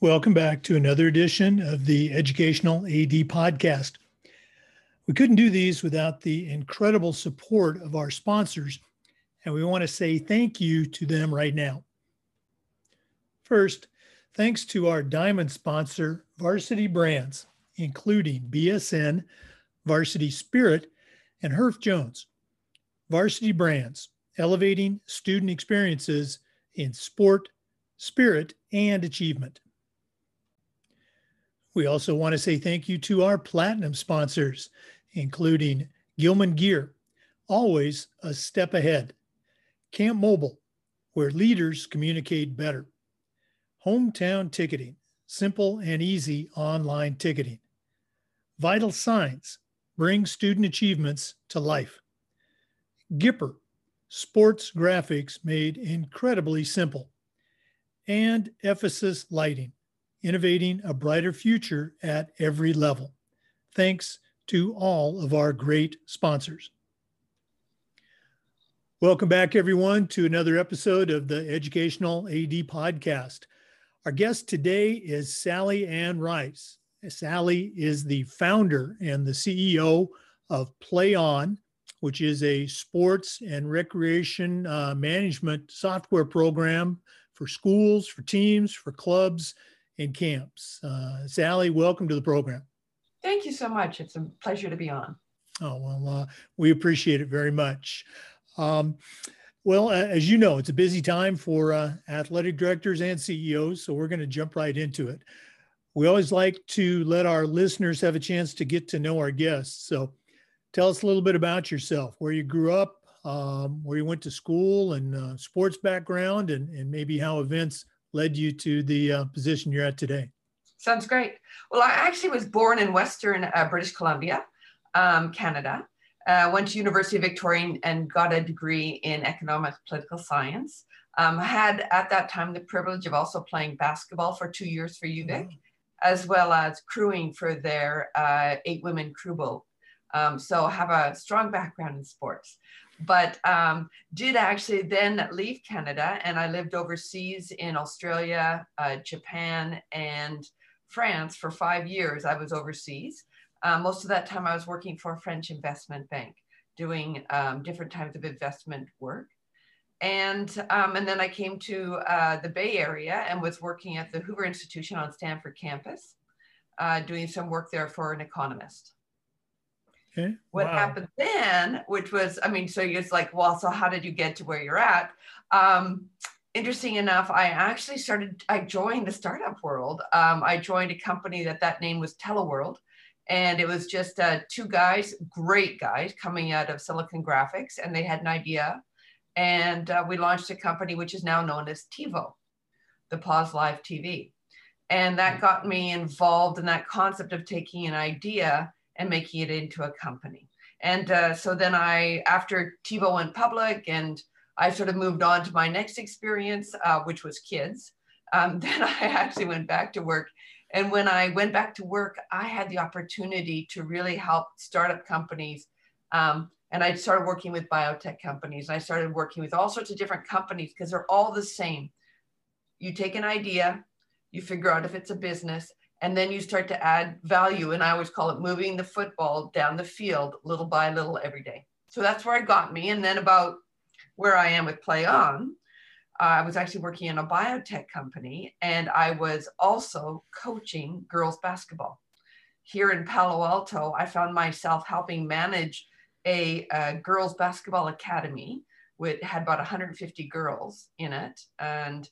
Welcome back to another edition of the Educational AD Podcast. We couldn't do these without the incredible support of our sponsors, and we want to say thank you to them right now. First, thanks to our diamond sponsor, Varsity Brands, including BSN, Varsity Spirit, and Herff Jones. Varsity Brands, elevating student experiences in sport, spirit, and achievement. We also want to say thank you to our platinum sponsors, including Gilman Gear, always a step ahead, Camp Mobile, where leaders communicate better, Hometown Ticketing, simple and easy online ticketing, Vital Signs, bring student achievements to life, Gipper, sports graphics made incredibly simple, and Ephesus Lighting, innovating a brighter future at every level. Thanks to all of our great sponsors. Welcome back, everyone, to another episode of the Educational AD Podcast. Our guest today is Sally-Ann Rice. Sally is the founder and the CEO of PlayOn, which is a sports and recreation management software program for schools, for teams, for clubs, and camps. Sally, welcome to the program. Thank you so much. It's a pleasure to be on. Oh, well, we appreciate it very much. As you know, it's a busy time for athletic directors and CEOs, so we're going to jump right into it. We always like to let our listeners have a chance to get to know our guests. So tell us a little bit about yourself, where you grew up, where you went to school, and sports background, and maybe how events led you to the position you're at today. Sounds great. Well, I actually was born in Western British Columbia, Canada. Went to University of Victoria and got a degree in economics, political science. Had at that time the privilege of also playing basketball for 2 years for UVic, as well as crewing for their 8 women crew boat. So have a strong background in sports. But did actually then leave Canada, and I lived overseas in Australia, Japan, and France for 5 years. I was overseas. Most of that time I was working for a French investment bank, doing different types of investment work. And then I came to the Bay Area and was working at the Hoover Institution on Stanford campus, doing some work there for an economist. Okay. What happened then, which was, so it's like, well, so how did you get to where you're at? Interesting enough, I joined the startup world. I joined a company that name was Teleworld. And it was just 2 guys, great guys, coming out of Silicon Graphics. And they had an idea. And we launched a company, which is now known as TiVo, the Pause Live TV. And that got me involved in that concept of taking an idea and making it into a company. And so then after TiVo went public and I sort of moved on to my next experience, which was kids, then I actually went back to work. And when I went back to work, I had the opportunity to really help startup companies. And I started working with biotech companies. I started working with all sorts of different companies because they're all the same. You take an idea, you figure out if it's a business, and then you start to add value. And I always call it moving the football down the field, little by little every day. So that's where it got me. And then about where I am with PlayOn, I was actually working in a biotech company, and I was also coaching girls basketball. Here in Palo Alto, I found myself helping manage a girls basketball academy, which had about 150 girls in it. And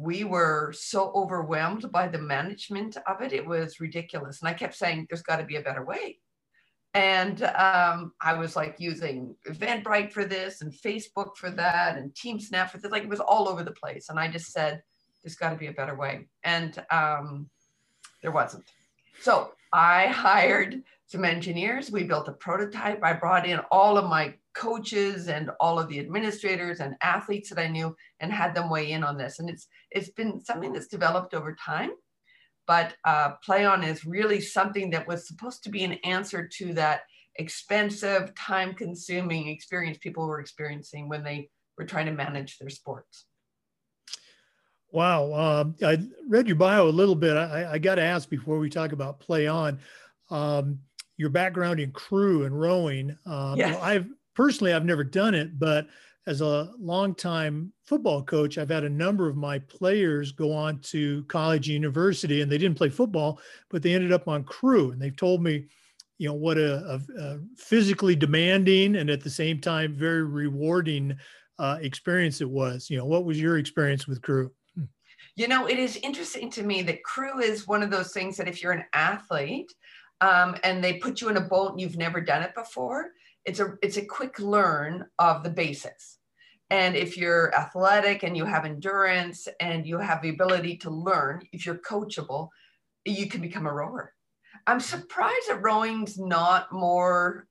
we were so overwhelmed by the management of it. It was ridiculous. And I kept saying, there's got to be a better way. And I was like using Eventbrite for this and Facebook for that and TeamSnap for this. Like it was all over the place. And I just said, there's got to be a better way. And there wasn't. So I hired some engineers. We built a prototype. I brought in all of my coaches and all of the administrators and athletes that I knew and had them weigh in on this. And it's been something that's developed over time, but PlayOn is really something that was supposed to be an answer to that expensive, time-consuming experience people were experiencing when they were trying to manage their sports. Wow. I read your bio a little bit. I got to ask before we talk about PlayOn, your background in crew and rowing. Yes. I've never done it, but as a longtime football coach, I've had a number of my players go on to college, university, and they didn't play football, but they ended up on crew. And they've told me, you know, what a physically demanding and at the same time, very rewarding experience it was. You know, what was your experience with crew? You know, it is interesting to me that crew is one of those things that if you're an athlete and they put you in a boat and you've never done it before, it's a quick learn of the basics. And if you're athletic and you have endurance and you have the ability to learn, if you're coachable, you can become a rower. I'm surprised that rowing's not more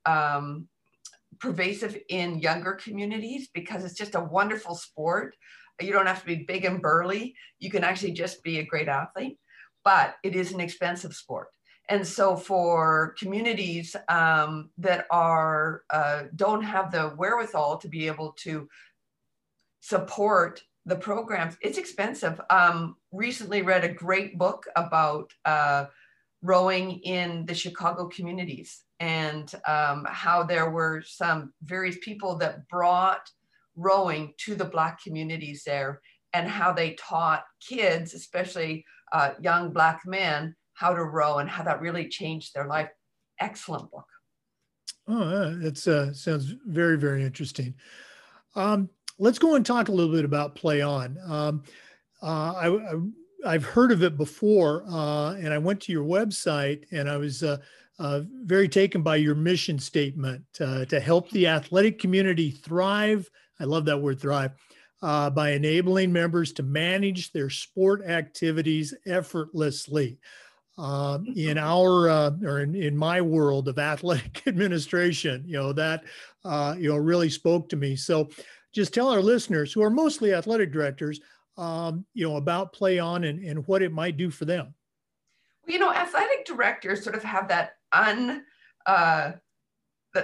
pervasive in younger communities because it's just a wonderful sport. You don't have to be big and burly. You can actually just be a great athlete, but it is an expensive sport. And so for communities that are don't have the wherewithal to be able to support the programs, it's expensive. Recently read a great book about rowing in the Chicago communities and how there were some various people that brought rowing to the Black communities there and how they taught kids, especially young Black men, how to row and how that really changed their life. Excellent book. Oh, that sounds very, very interesting. Let's go and talk a little bit about PlayOn. I've heard of it before, and I went to your website, and I was very taken by your mission statement to help the athletic community thrive. I love that word, thrive, by enabling members to manage their sport activities effortlessly. In my world of athletic administration, you know, that, really spoke to me. So just tell our listeners who are mostly athletic directors, about PlayOn and what it might do for them. Well, athletic directors sort of have that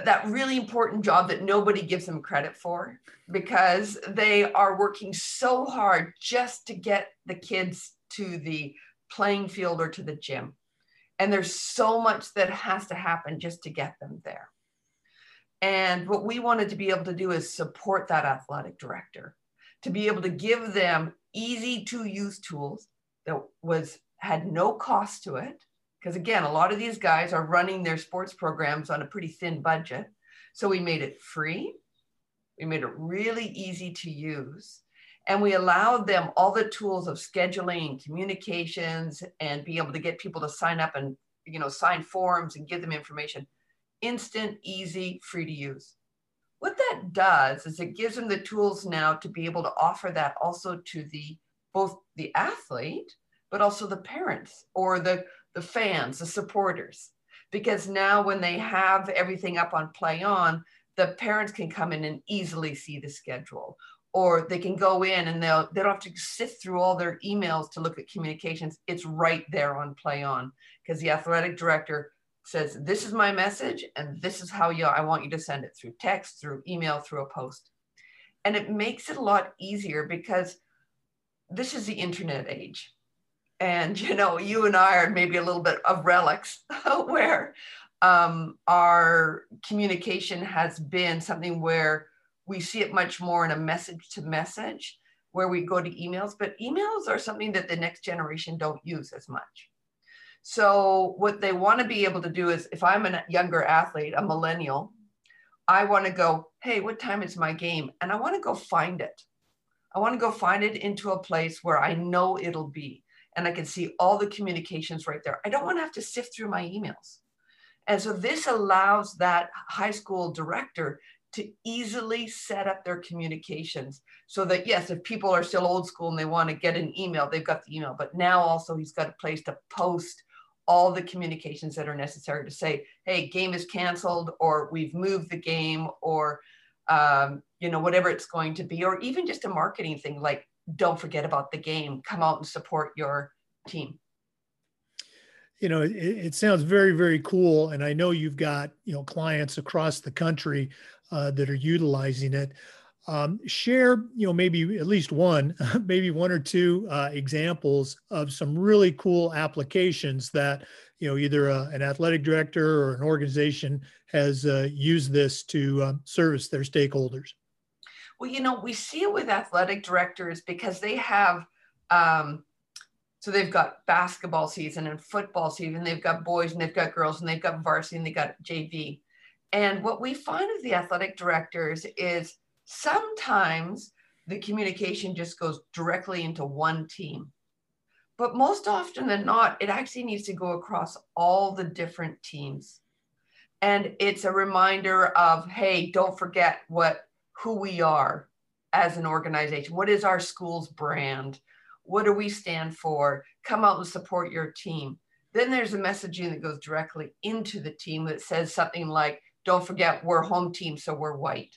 that really important job that nobody gives them credit for because they are working so hard just to get the kids to the playing field or to the gym. And there's so much that has to happen just to get them there. And what we wanted to be able to do is support that athletic director, to be able to give them easy to use tools that had no cost to it. Because again, a lot of these guys are running their sports programs on a pretty thin budget. So we made it free. We made it really easy to use. And we allowed them all the tools of scheduling and communications and being able to get people to sign up and, sign forms and give them information. Instant, easy, free to use. What that does is it gives them the tools now to be able to offer that also to both the athlete, but also the parents or the fans, the supporters, because now when they have everything up on PlayOn, the parents can come in and easily see the schedule, or they can go in and they don't have to sift through all their emails to look at communications. It's right there on PlayOn because the athletic director says, this is my message and this is how I want you to send it, through text, through email, through a post. And it makes it a lot easier because this is the internet age. And, you and I are maybe a little bit of relics where our communication has been something where we see it much more in a message to message, where we go to emails, but emails are something that the next generation don't use as much. So what they want to be able to do is, if I'm a younger athlete, a millennial, I want to go, hey, what time is my game? And I want to go find it. I want to go find it into a place where I know it'll be. And I can see all the communications right there. I don't want to have to sift through my emails. And so this allows that high school director to easily set up their communications so that, yes, if people are still old school and they want to get an email, they've got the email. But now also he's got a place to post all the communications that are necessary to say, hey, game is canceled, or we've moved the game, or, whatever it's going to be, or even just a marketing thing like, don't forget about the game. Come out and support your team. you know, it sounds very, very cool. And I know you've got, you know, clients across the country that are utilizing it. Share, you know, maybe at least one, maybe one or two examples of some really cool applications that, you know, either an athletic director or an organization has used this to service their stakeholders. Well, you know, we see it with athletic directors because they have, so they've got basketball season and football season, they've got boys and they've got girls and they've got varsity and they got JV. And what we find with the athletic directors is sometimes the communication just goes directly into one team, but most often than not, it actually needs to go across all the different teams. And it's a reminder of, hey, don't forget who we are as an organization. What is our school's brand? What do we stand for? Come out and support your team. Then there's a messaging that goes directly into the team that says something like, don't forget we're home team, so we're white.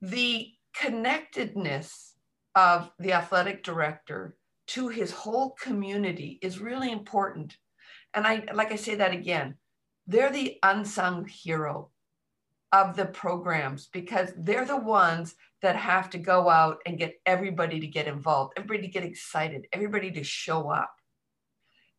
The connectedness of the athletic director to his whole community is really important. And like I say that again, they're the unsung hero of the programs because they're the ones that have to go out and get everybody to get involved, everybody to get excited, everybody to show up.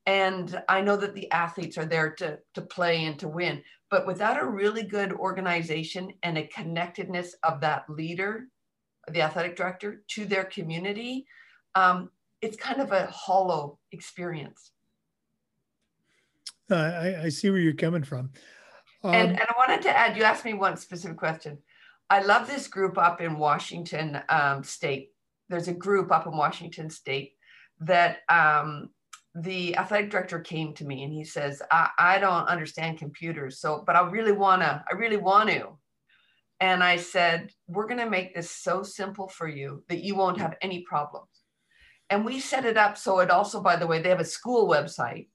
And I know that the athletes are there to play and to win, but without a really good organization and a connectedness of that leader, the athletic director, to their community, it's kind of a hollow experience. I see where you're coming from. And I wanted to add, you asked me one specific question. I love this group up in Washington State. There's a group up in Washington State that the athletic director came to me and he says, I don't understand computers, but I really want to. And I said, we're going to make this so simple for you that you won't have any problems. And we set it up. So it also, by the way, they have a school website.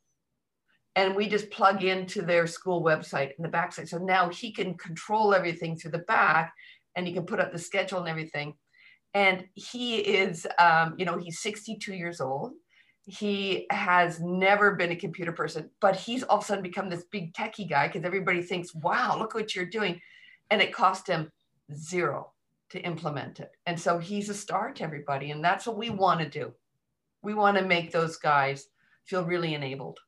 And we just plug into their school website in the backside. So now he can control everything through the back and he can put up the schedule and everything. And he is, you know, he's 62 years old. He has never been a computer person, but he's all of a sudden become this big techie guy because everybody thinks, wow, look what you're doing. And it cost him zero to implement it. And so he's a star to everybody. And that's what we want to do. We want to make those guys feel really enabled.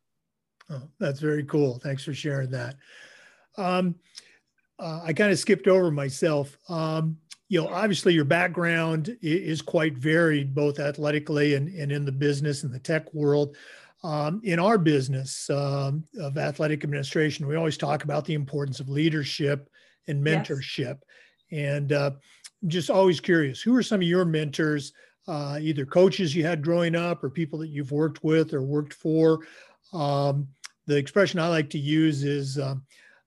Oh, that's very cool. Thanks for sharing that. I kind of skipped over myself. You know, obviously your background is quite varied, both athletically and in the business and the tech world. In our business of athletic administration, we always talk about the importance of leadership and mentorship. Yes. And I'm just always curious, who are some of your mentors, either coaches you had growing up or people that you've worked with or worked for? The expression I like to use is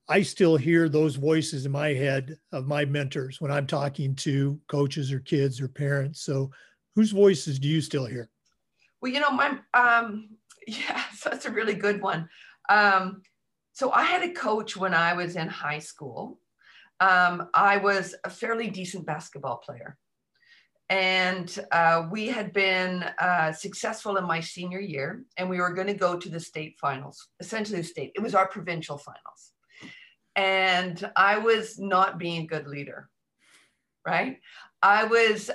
I still hear those voices in my head of my mentors when I'm talking to coaches or kids or parents. So whose voices do you still hear? Well, you know, so that's a really good one. So I had a coach when I was in high school. I was a fairly decent basketball player. And we had been successful in my senior year, and we were going to go to the state finals, essentially the state. It was our provincial finals. And I was not being a good leader, right? I was,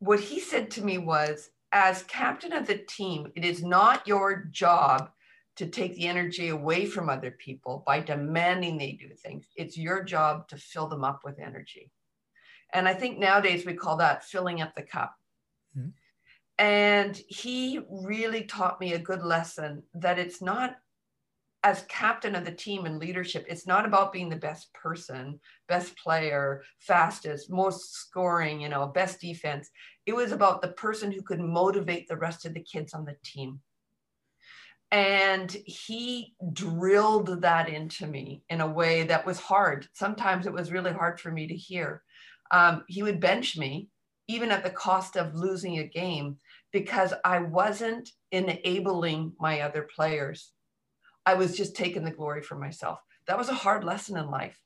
what he said to me was, as captain of the team, it is not your job to take the energy away from other people by demanding they do things. It's your job to fill them up with energy. And I think nowadays we call that filling up the cup. Mm-hmm. And he really taught me a good lesson that it's not, as captain of the team and leadership, it's not about being the best person, best player, fastest, most scoring, you know, best defense. It was about the person who could motivate the rest of the kids on the team. And he drilled that into me in a way that was hard. Sometimes it was really hard for me to hear. He would bench me, even at the cost of losing a game, because I wasn't enabling my other players. I was just taking the glory for myself. That was a hard lesson in life.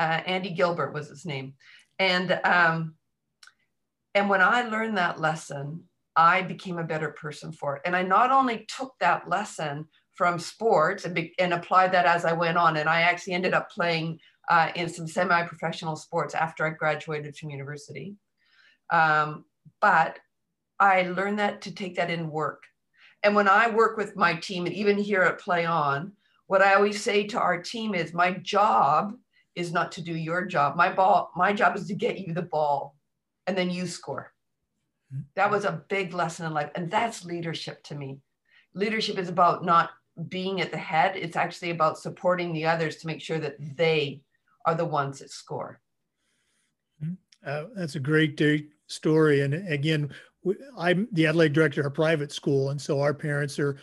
Andy Gilbert was his name. And when I learned that lesson, I became a better person for it. And I not only took that lesson from sports and applied that as I went on, and I actually ended up playing in some semi-professional sports after I graduated from university. But I learned that to take that in work. And when I work with my team, and even here at PlayOn, what I always say to our team is, my job is not to do your job. My job is to get you the ball and then you score. That was a big lesson in life. And that's leadership to me. Leadership is about not being at the head. It's actually about supporting the others to make sure that they are the ones that score. That's a great story. And again, I'm the Adelaide director of a private school. And so our parents are,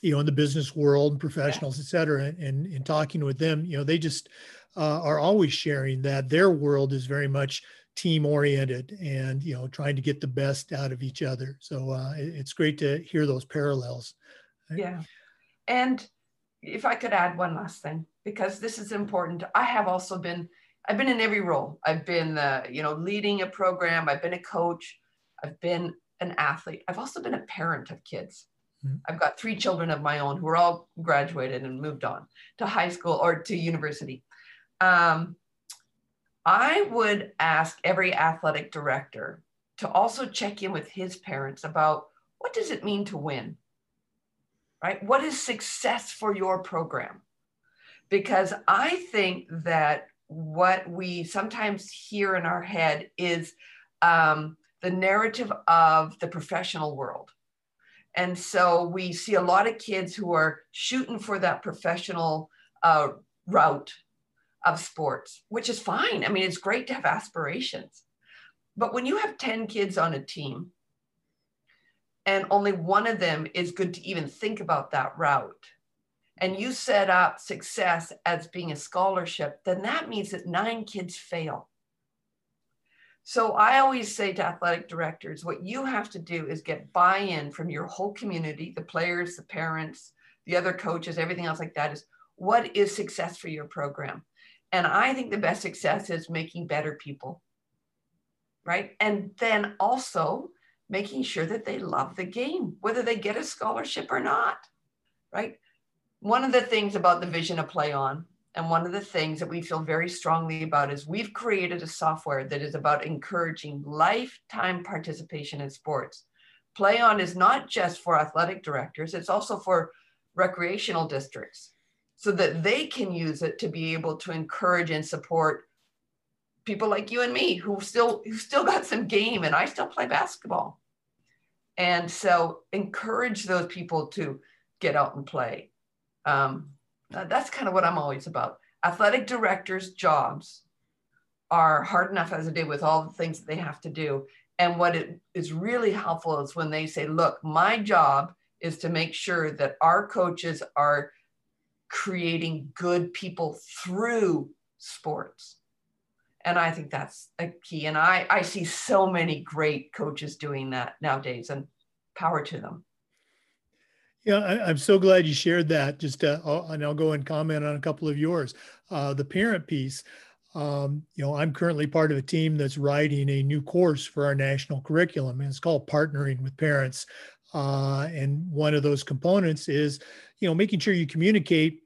you know, in the business world, professionals, et cetera, and in talking with them, you know, they just are always sharing that their world is very much team oriented and, you know, trying to get the best out of each other. So it's great to hear those parallels. Right? Yeah. And if I could add one last thing, because this is important. I have also been, I've been in every role. I've been, you know, leading a program. I've been a coach. I've been an athlete. I've also been a parent of kids. Mm-hmm. I've got three children of my own who are all graduated and moved on to high school or to university. I would ask every athletic director to also check in with his parents about, what does it mean to win, right? What is success for your program? Because I think that what we sometimes hear in our head is, the narrative of the professional world. And so we see a lot of kids who are shooting for that professional route of sports, which is fine. I mean, it's great to have aspirations. But when you have 10 kids on a team and only one of them is good to even think about that route, and you set up success as being a scholarship, then that means that 9 kids fail. So I always say to athletic directors, what you have to do is get buy-in from your whole community, the players, the parents, the other coaches, everything else like that, is what is success for your program? And I think the best success is making better people, right? And then also making sure that they love the game, whether they get a scholarship or not, right? One of the things about the vision of PlayOn, and one of the things that we feel very strongly about, is we've created a software that is about encouraging lifetime participation in sports. PlayOn is not just for athletic directors, it's also for recreational districts, so that they can use it to be able to encourage and support people like you and me who still got some game, and I still play basketball. And so encourage those people to get out and play. That's kind of what I'm always about. Athletic directors' jobs are hard enough as a day with all the things that they have to do. And what it is really helpful is when they say, look, my job is to make sure that our coaches are creating good people through sports. And I think that's a key. And I see so many great coaches doing that nowadays, and power to them. Yeah, I'm so glad you shared that. Just and I'll go and comment on a couple of yours. The parent piece, you know, I'm currently part of a team that's writing a new course for our national curriculum, and it's called Partnering with Parents. And one of those components is, you know, making sure you communicate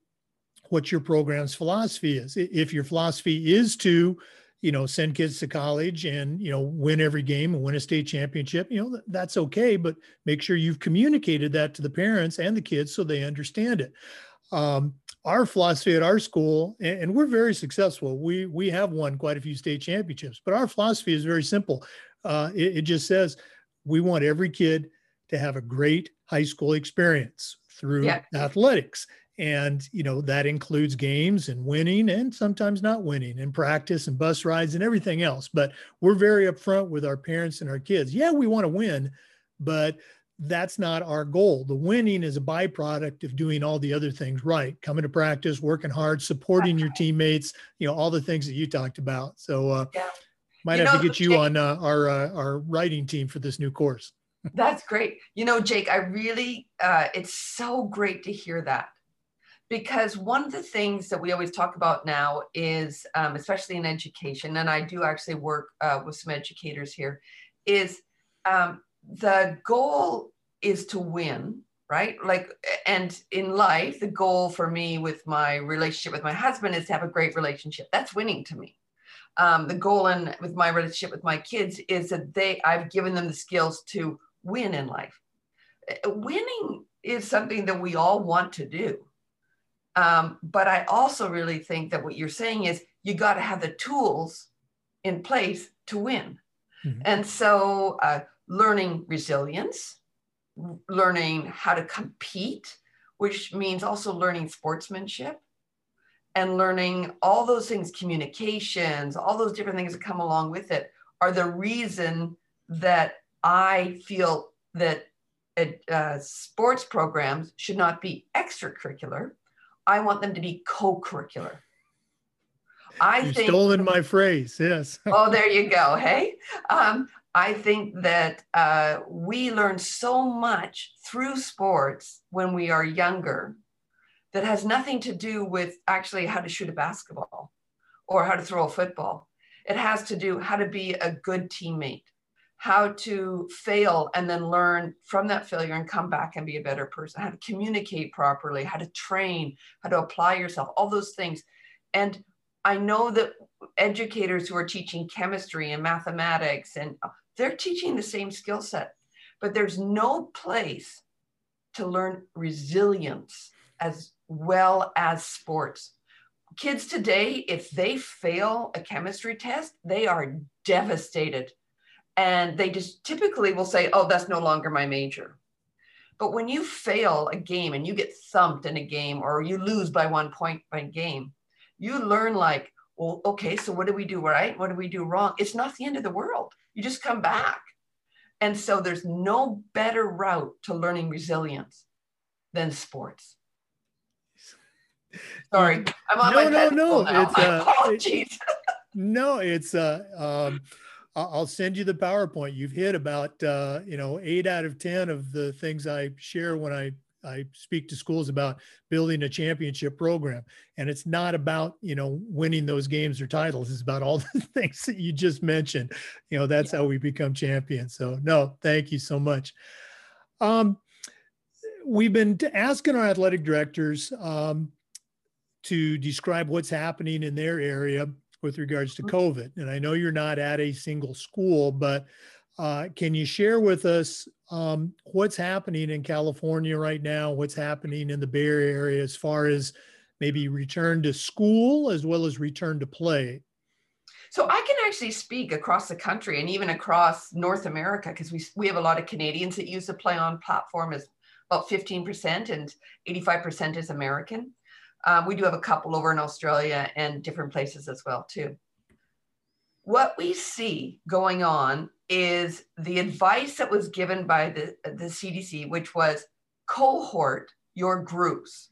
what your program's philosophy is. If your philosophy is to, you know, send kids to college and, you know, win every game and win a state championship, you know, that's okay, but make sure you've communicated that to the parents and the kids so they understand it. Our philosophy at our school, and we're very successful. We have won quite a few state championships, but our philosophy is very simple. It just says, we want every kid to have a great high school experience through athletics. And, you know, that includes games and winning and sometimes not winning, and practice and bus rides and everything else. But we're very upfront with our parents and our kids. Yeah, we want to win, but that's not our goal. The winning is a byproduct of doing all the other things right. Coming to practice, working hard, supporting your teammates, you know, all the things that you talked about. So might have to get you on our writing team for this new course. That's great. You know, Jake, I really, it's so great to hear that. Because one of the things that we always talk about now is, especially in education, and I do actually work with some educators here, is the goal is to win, right? Like, and in life, the goal for me with my relationship with my husband is to have a great relationship. That's winning to me. The goal in with my relationship with my kids is that I've given them the skills to win in life. Winning is something that we all want to do. But I also really think that what you're saying is you got to have the tools in place to win. Mm-hmm. And so learning resilience, learning how to compete, which means also learning sportsmanship and learning all those things, communications, all those different things that come along with it are the reason that I feel that sports programs should not be extracurricular. I want them to be co-curricular. You've stolen my phrase, yes. Oh, there you go, hey? I think that we learn so much through sports when we are younger that has nothing to do with actually how to shoot a basketball or how to throw a football. It has to do how to be a good teammate, how to fail and then learn from that failure and come back and be a better person, how to communicate properly, how to train, how to apply yourself, all those things. And I know that educators who are teaching chemistry and mathematics, and they're teaching the same skill set, but there's no place to learn resilience as well as sports. Kids today, if they fail a chemistry test, they are devastated. And they just typically will say, oh, that's no longer my major. But when you fail a game and you get thumped in a game or you lose by 1 point by game, you learn like, well, okay, so what did we do right? What did we do wrong? It's not the end of the world. You just come back. And so there's no better route to learning resilience than sports. Sorry, I'm on my pedestal now. It's, apologies. I'll send you the PowerPoint. You've hit about 8 out of 10 of the things I share when I speak to schools about building a championship program. And it's not about, winning those games or titles. It's about all the things that you just mentioned. That's how we become champions. So no, thank you so much. We've been asking our athletic directors to describe what's happening in their area with regards to COVID. And I know you're not at a single school, but can you share with us what's happening in California right now, what's happening in the Bay Area as far as maybe return to school as well as return to play? So I can actually speak across the country and even across North America, because we have a lot of Canadians that use the PlayOn platform as about 15% and 85% is American. We do have a couple over in Australia and different places as well too. What we see going on is the advice that was given by the CDC, which was cohort your groups.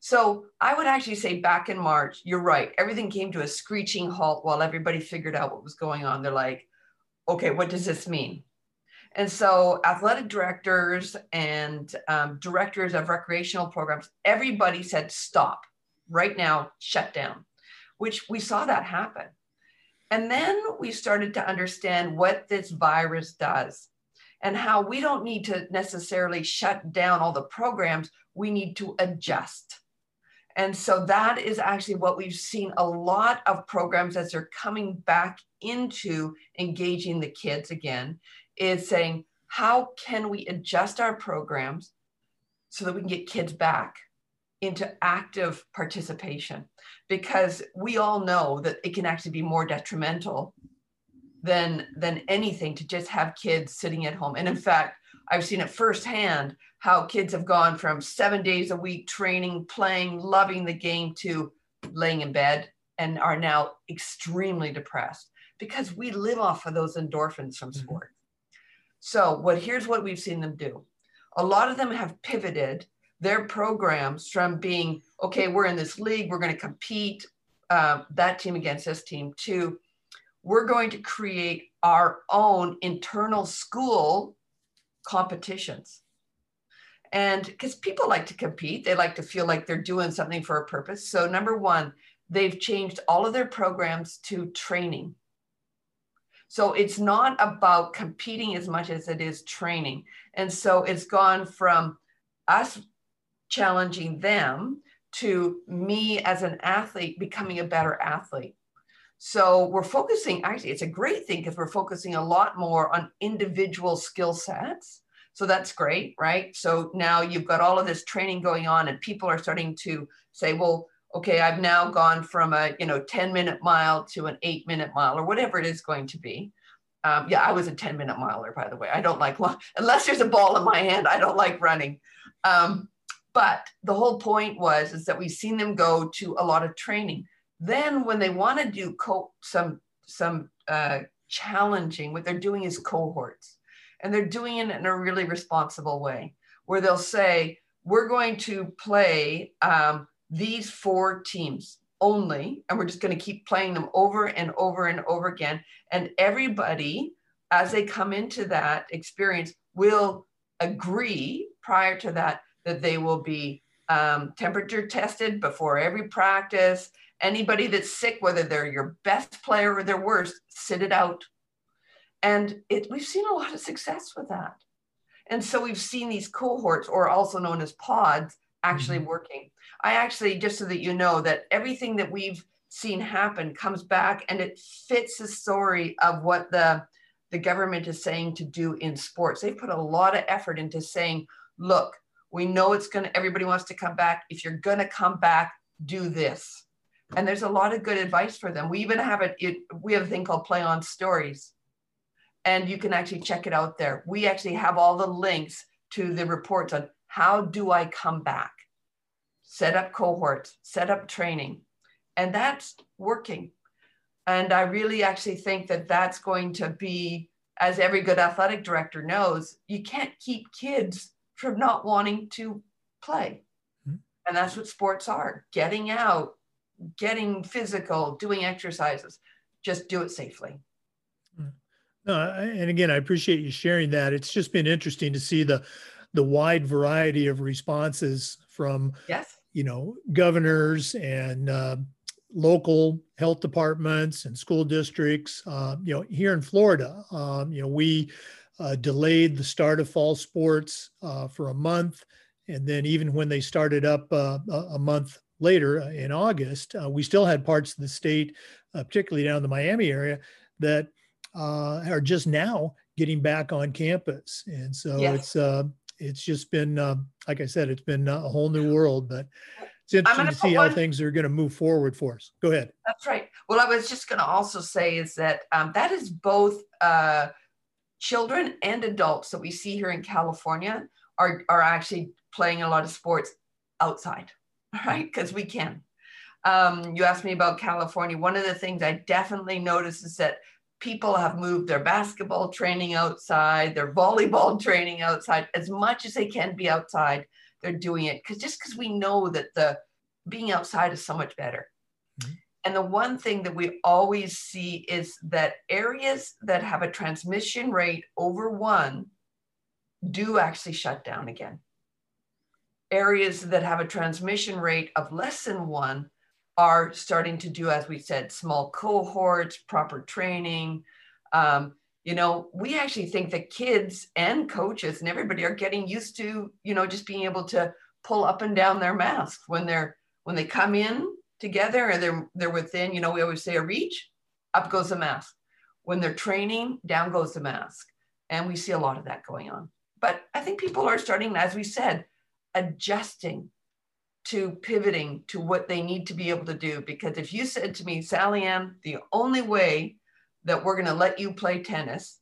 So I would actually say back in March, you're right. Everything came to a screeching halt while everybody figured out what was going on. They're like, okay, what does this mean? And so athletic directors and directors of recreational programs, everybody said, stop right now, shut down, which we saw that happen. And then we started to understand what this virus does and how we don't need to necessarily shut down all the programs. We need to adjust. And so that is actually what we've seen a lot of programs as they're coming back into engaging the kids again, is saying, how can we adjust our programs so that we can get kids back into active participation? Because we all know that it can actually be more detrimental than anything to just have kids sitting at home. And in fact, I've seen it firsthand how kids have gone from 7 days a week training, playing, loving the game to laying in bed and are now extremely depressed because we live off of those endorphins from sport. Mm-hmm. So here's what we've seen them do. A lot of them have pivoted their programs from being, okay, we're in this league, we're going to compete, that team against this team, to we're going to create our own internal school competitions. And because people like to compete, they like to feel like they're doing something for a purpose. So number one, they've changed all of their programs to training. So it's not about competing as much as it is training. And so it's gone from us challenging them to me as an athlete becoming a better athlete. So we're focusing, actually, it's a great thing because we're focusing a lot more on individual skill sets. So that's great, right? So now you've got all of this training going on and people are starting to say, well, okay, I've now gone from a 10-minute mile to an 8-minute mile or whatever it is going to be. Yeah, I was a 10-minute miler, by the way. I don't like long, unless there's a ball in my hand, I don't like running. But the whole point was, is that we've seen them go to a lot of training. Then when they want to do some challenging, what they're doing is cohorts. And they're doing it in a really responsible way where they'll say, we're going to play these 4 teams only, and we're just going to keep playing them over and over and over again. And everybody, as they come into that experience, will agree prior to that, that they will be temperature tested before every practice. Anybody that's sick, whether they're your best player or their worst, sit it out. And we've seen a lot of success with that. And so we've seen these cohorts, or also known as pods, actually working. I actually, just so that you know, that everything that we've seen happen comes back and it fits the story of what the government is saying to do in sports. They put a lot of effort into saying, look, we know it's gonna, everybody wants to come back. If you're gonna come back, do this. And there's a lot of good advice for them. We even have we have a thing called PlayOn Stories. And you can actually check it out there. We actually have all the links to the reports on how do I come back, set up cohorts, set up training, and that's working. And I really actually think that that's going to be, as every good athletic director knows, you can't keep kids from not wanting to play. Mm-hmm. And that's what sports are, getting out, getting physical, doing exercises, just do it safely. Mm-hmm. And again, I appreciate you sharing that. It's just been interesting to see the wide variety of responses from, governors and local health departments and school districts. Here in Florida, we delayed the start of fall sports for a month, and then even when they started up a month later in August, we still had parts of the state, particularly down in the Miami area, that are just now getting back on campus. And so it's just been, like I said, it's been a whole new world, but it's interesting to see how things are going to move forward for us. Go ahead. That's right. Well, I was just going to also say is that that is both children and adults that we see here in California are actually playing a lot of sports outside, right? Because we can. You asked me about California. One of the things I definitely noticed is that people have moved their basketball training outside, their volleyball training outside, as much as they can be outside, they're doing it. Because we know that being outside is so much better. Mm-hmm. And the one thing that we always see is that areas that have a transmission rate over 1 do actually shut down again. Areas that have a transmission rate of less than 1 are starting to do, as we said, small cohorts, proper training. We actually think that kids and coaches and everybody are getting used to, just being able to pull up and down their masks when they come in together and they're within, we always say a reach, up goes the mask. When they're training, down goes the mask. And we see a lot of that going on. But I think people are starting, as we said, adjusting to pivoting to what they need to be able to do. Because if you said to me, Sally-Ann, the only way that we're gonna let you play tennis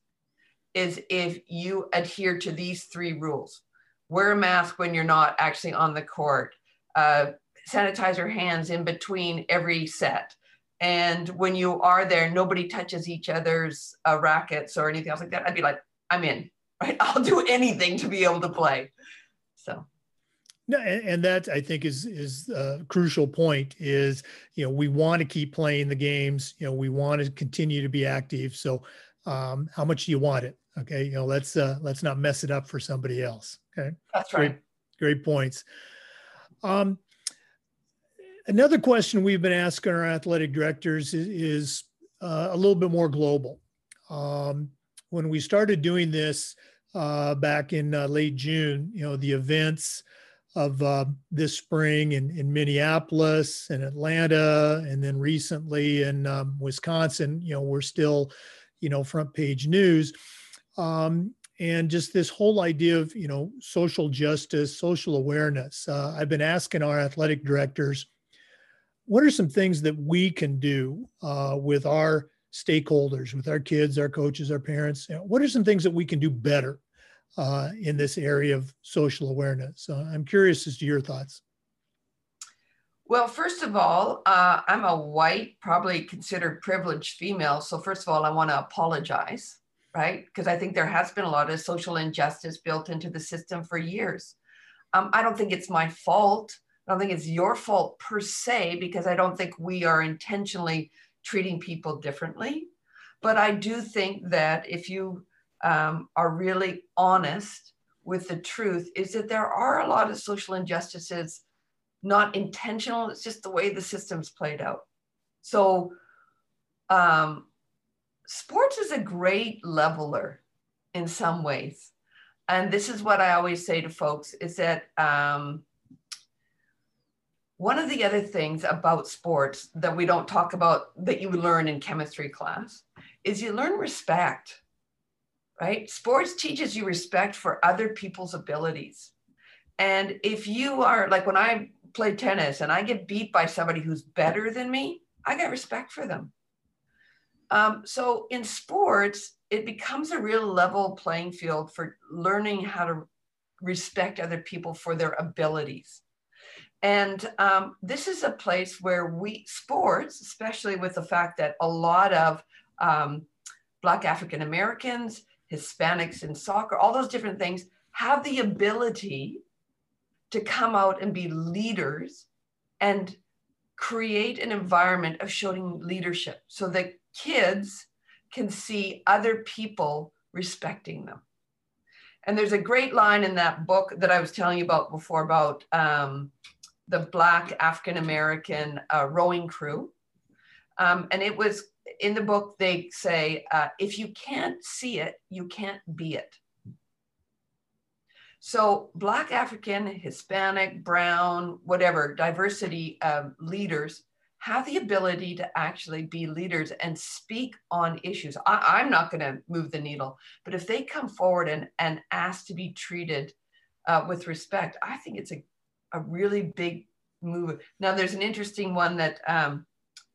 is if you adhere to these 3 rules. Wear a mask when you're not actually on the court. Sanitize your hands in between every set. And when you are there, nobody touches each other's rackets or anything else like that. I'd be like, I'm in, right? I'll do anything to be able to play, so. No, and that I think is a crucial point is, we want to keep playing the games, we want to continue to be active. So how much do you want it? Okay. Let's not mess it up for somebody else. Okay. That's right. Great points. Another question we've been asking our athletic directors is a little bit more global. When we started doing this back in late June, you know, the events of this spring in Minneapolis and Atlanta, and then recently in Wisconsin, you know, we're still, you know, front page news. And just this whole idea of, you know, social justice, social awareness. I've been asking our athletic directors, what are some things that we can do with our stakeholders, with our kids, our coaches, our parents? What are some things that we can do better in this area of social awareness? I'm curious as to your thoughts. Well, first of all, I'm a white, probably considered privileged female. So first of all, I want to apologize, right? Because I think there has been a lot of social injustice built into the system for years. I don't think it's my fault. I don't think it's your fault per se, because I don't think we are intentionally treating people differently. But I do think that if you are really honest with the truth, is that there are a lot of social injustices, not intentional, it's just the way the system's played out. So sports is a great leveler in some ways. And this is what I always say to folks is that one of the other things about sports that we don't talk about that you learn in chemistry class is you learn respect, right? Sports teaches you respect for other people's abilities. And if you are, like when I play tennis and I get beat by somebody who's better than me, I got respect for them. So in sports, it becomes a real level playing field for learning how to respect other people for their abilities. And this is a place where sports, especially with the fact that a lot of Black African Americans, Hispanics in soccer, all those different things have the ability to come out and be leaders and create an environment of showing leadership so that kids can see other people respecting them. And there's a great line in that book that I was telling you about before about the Black African-American rowing crew. And it was in the book, they say, if you can't see it, you can't be it. So Black, African, Hispanic, Brown, whatever, diversity leaders have the ability to actually be leaders and speak on issues. I'm not going to move the needle, but if they come forward and ask to be treated with respect, I think it's a really big move. Now, there's an interesting one that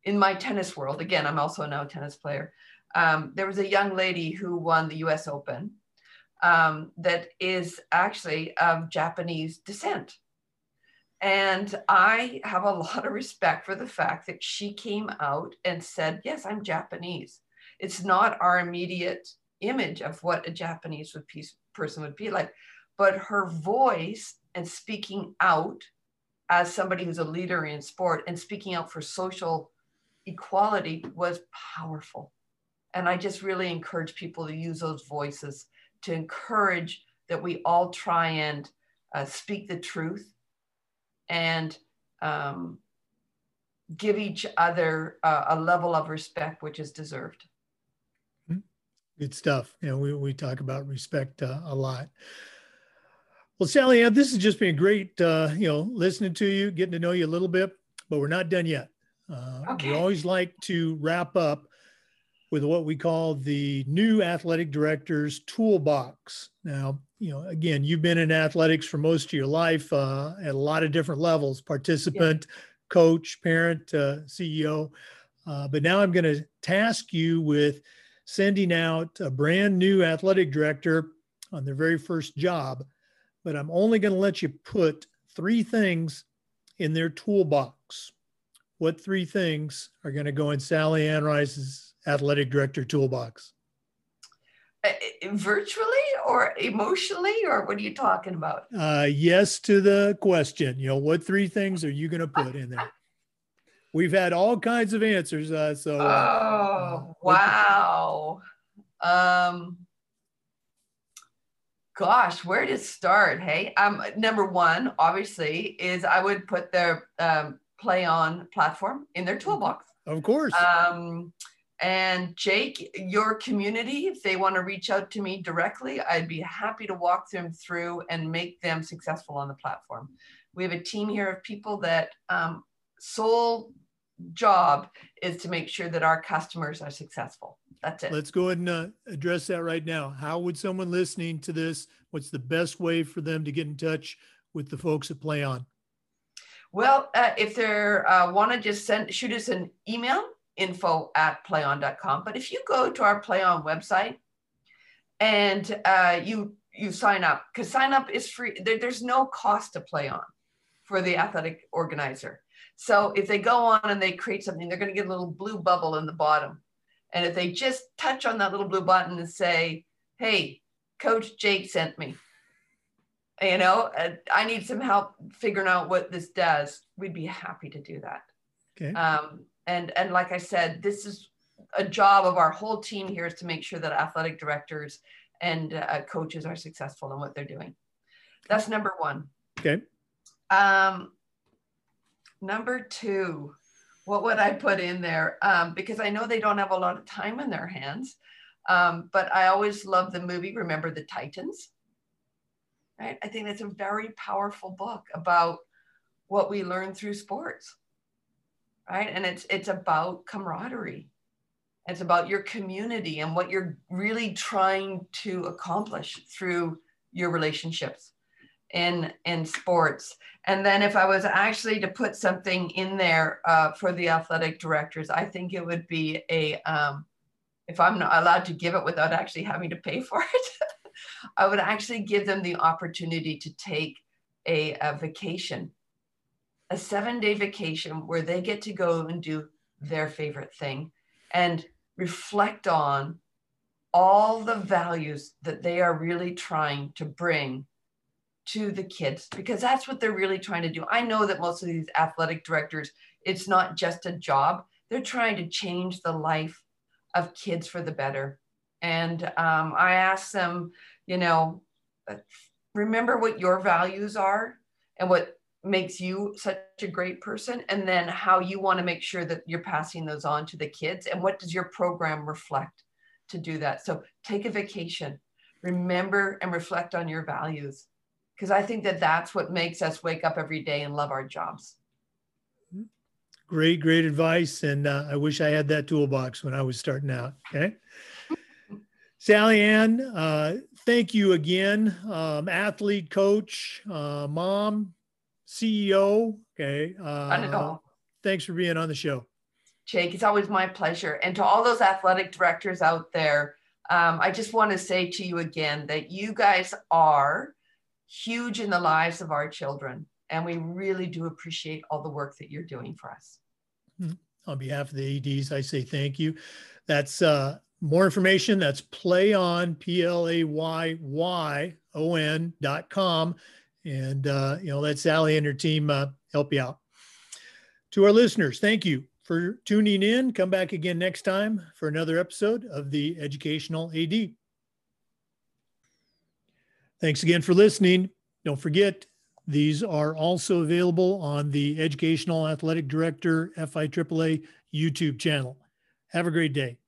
in my tennis world, again, I'm also now a tennis player. There was a young lady who won the US Open. That is actually of Japanese descent. And I have a lot of respect for the fact that she came out and said, yes, I'm Japanese. It's not our immediate image of what a Japanese person would be like, but her voice and speaking out as somebody who's a leader in sport and speaking out for social equality was powerful. And I just really encourage people to use those voices to encourage that we all try and speak the truth and give each other a level of respect which is deserved. Good stuff. You know, we talk about respect a lot. Well, Sally-Ann, this has just been great, you know, listening to you, getting to know you a little bit, but we're not done yet. Okay. We always like to wrap up with what we call the new athletic director's toolbox. Now, you know, again, you've been in athletics for most of your life at a lot of different levels, participant, yeah, coach, parent, CEO. But now I'm going to task you with sending out a brand new athletic director on their very first job, but I'm only going to let you put three things in their toolbox. What three things are going to go in Sally-Ann Rice's athletic director toolbox? Virtually or emotionally, or what are you talking about? Yes to the question. You know, what three things are you going to put in there? We've had all kinds of answers. So. Oh, wow. Gosh, where to start? Hey, number one, obviously, is I would put their PlayOn platform in their toolbox. Of course. And Jake, your community, if they want to reach out to me directly, I'd be happy to walk them through and make them successful on the platform. We have a team here of people that sole job is to make sure that our customers are successful. That's it. Let's go ahead and address that right now. How would someone listening to this, what's the best way for them to get in touch with the folks at PlayOn? Well, if they want to just shoot us an email, info@playon.com. But if you go to our PlayOn website and you sign up, because sign up is free. There's no cost to PlayOn for the athletic organizer. So if they go on and they create something, they're going to get a little blue bubble in the bottom. And if they just touch on that little blue button and say, hey, Coach Jake sent me, you know, I need some help figuring out what this does, we'd be happy to do that. Okay. And like I said, this is a job of our whole team here, is to make sure that athletic directors and coaches are successful in what they're doing. That's number one. Okay. Number two, what would I put in there? Because I know they don't have a lot of time in their hands, but I always love the movie, Remember the Titans, right? I think that's a very powerful book about what we learn through sports. Right, and it's about camaraderie. It's about your community and what you're really trying to accomplish through your relationships in sports. And then if I was actually to put something in there for the athletic directors, I think it would be a, if I'm not allowed to give it without actually having to pay for it, I would actually give them the opportunity to take a vacation, a 7-day vacation where they get to go and do their favorite thing and reflect on all the values that they are really trying to bring to the kids, because that's what they're really trying to do. I know that most of these athletic directors, it's not just a job. They're trying to change the life of kids for the better. And I asked them, you know, remember what your values are and what makes you such a great person, and then how you want to make sure that you're passing those on to the kids, and what does your program reflect to do that. So take a vacation, remember and reflect on your values, because I think that that's what makes us wake up every day and love our jobs. Great advice, and I wish I had that toolbox when I was starting out. Okay. Sally-Ann, thank you again. Athlete, coach, mom, CEO. Okay. Not at all. Thanks for being on the show, Jake. It's always my pleasure. And to all those athletic directors out there, I just want to say to you again that you guys are huge in the lives of our children. And we really do appreciate all the work that you're doing for us. On behalf of the ADs, I say thank you. That's more information. That's PlayOn, PlayYON.com. And, you know, let Sally and her team help you out. To our listeners, thank you for tuning in. Come back again next time for another episode of the Educational AD. Thanks again for listening. Don't forget, these are also available on the Educational Athletic Director FIAAA YouTube channel. Have a great day.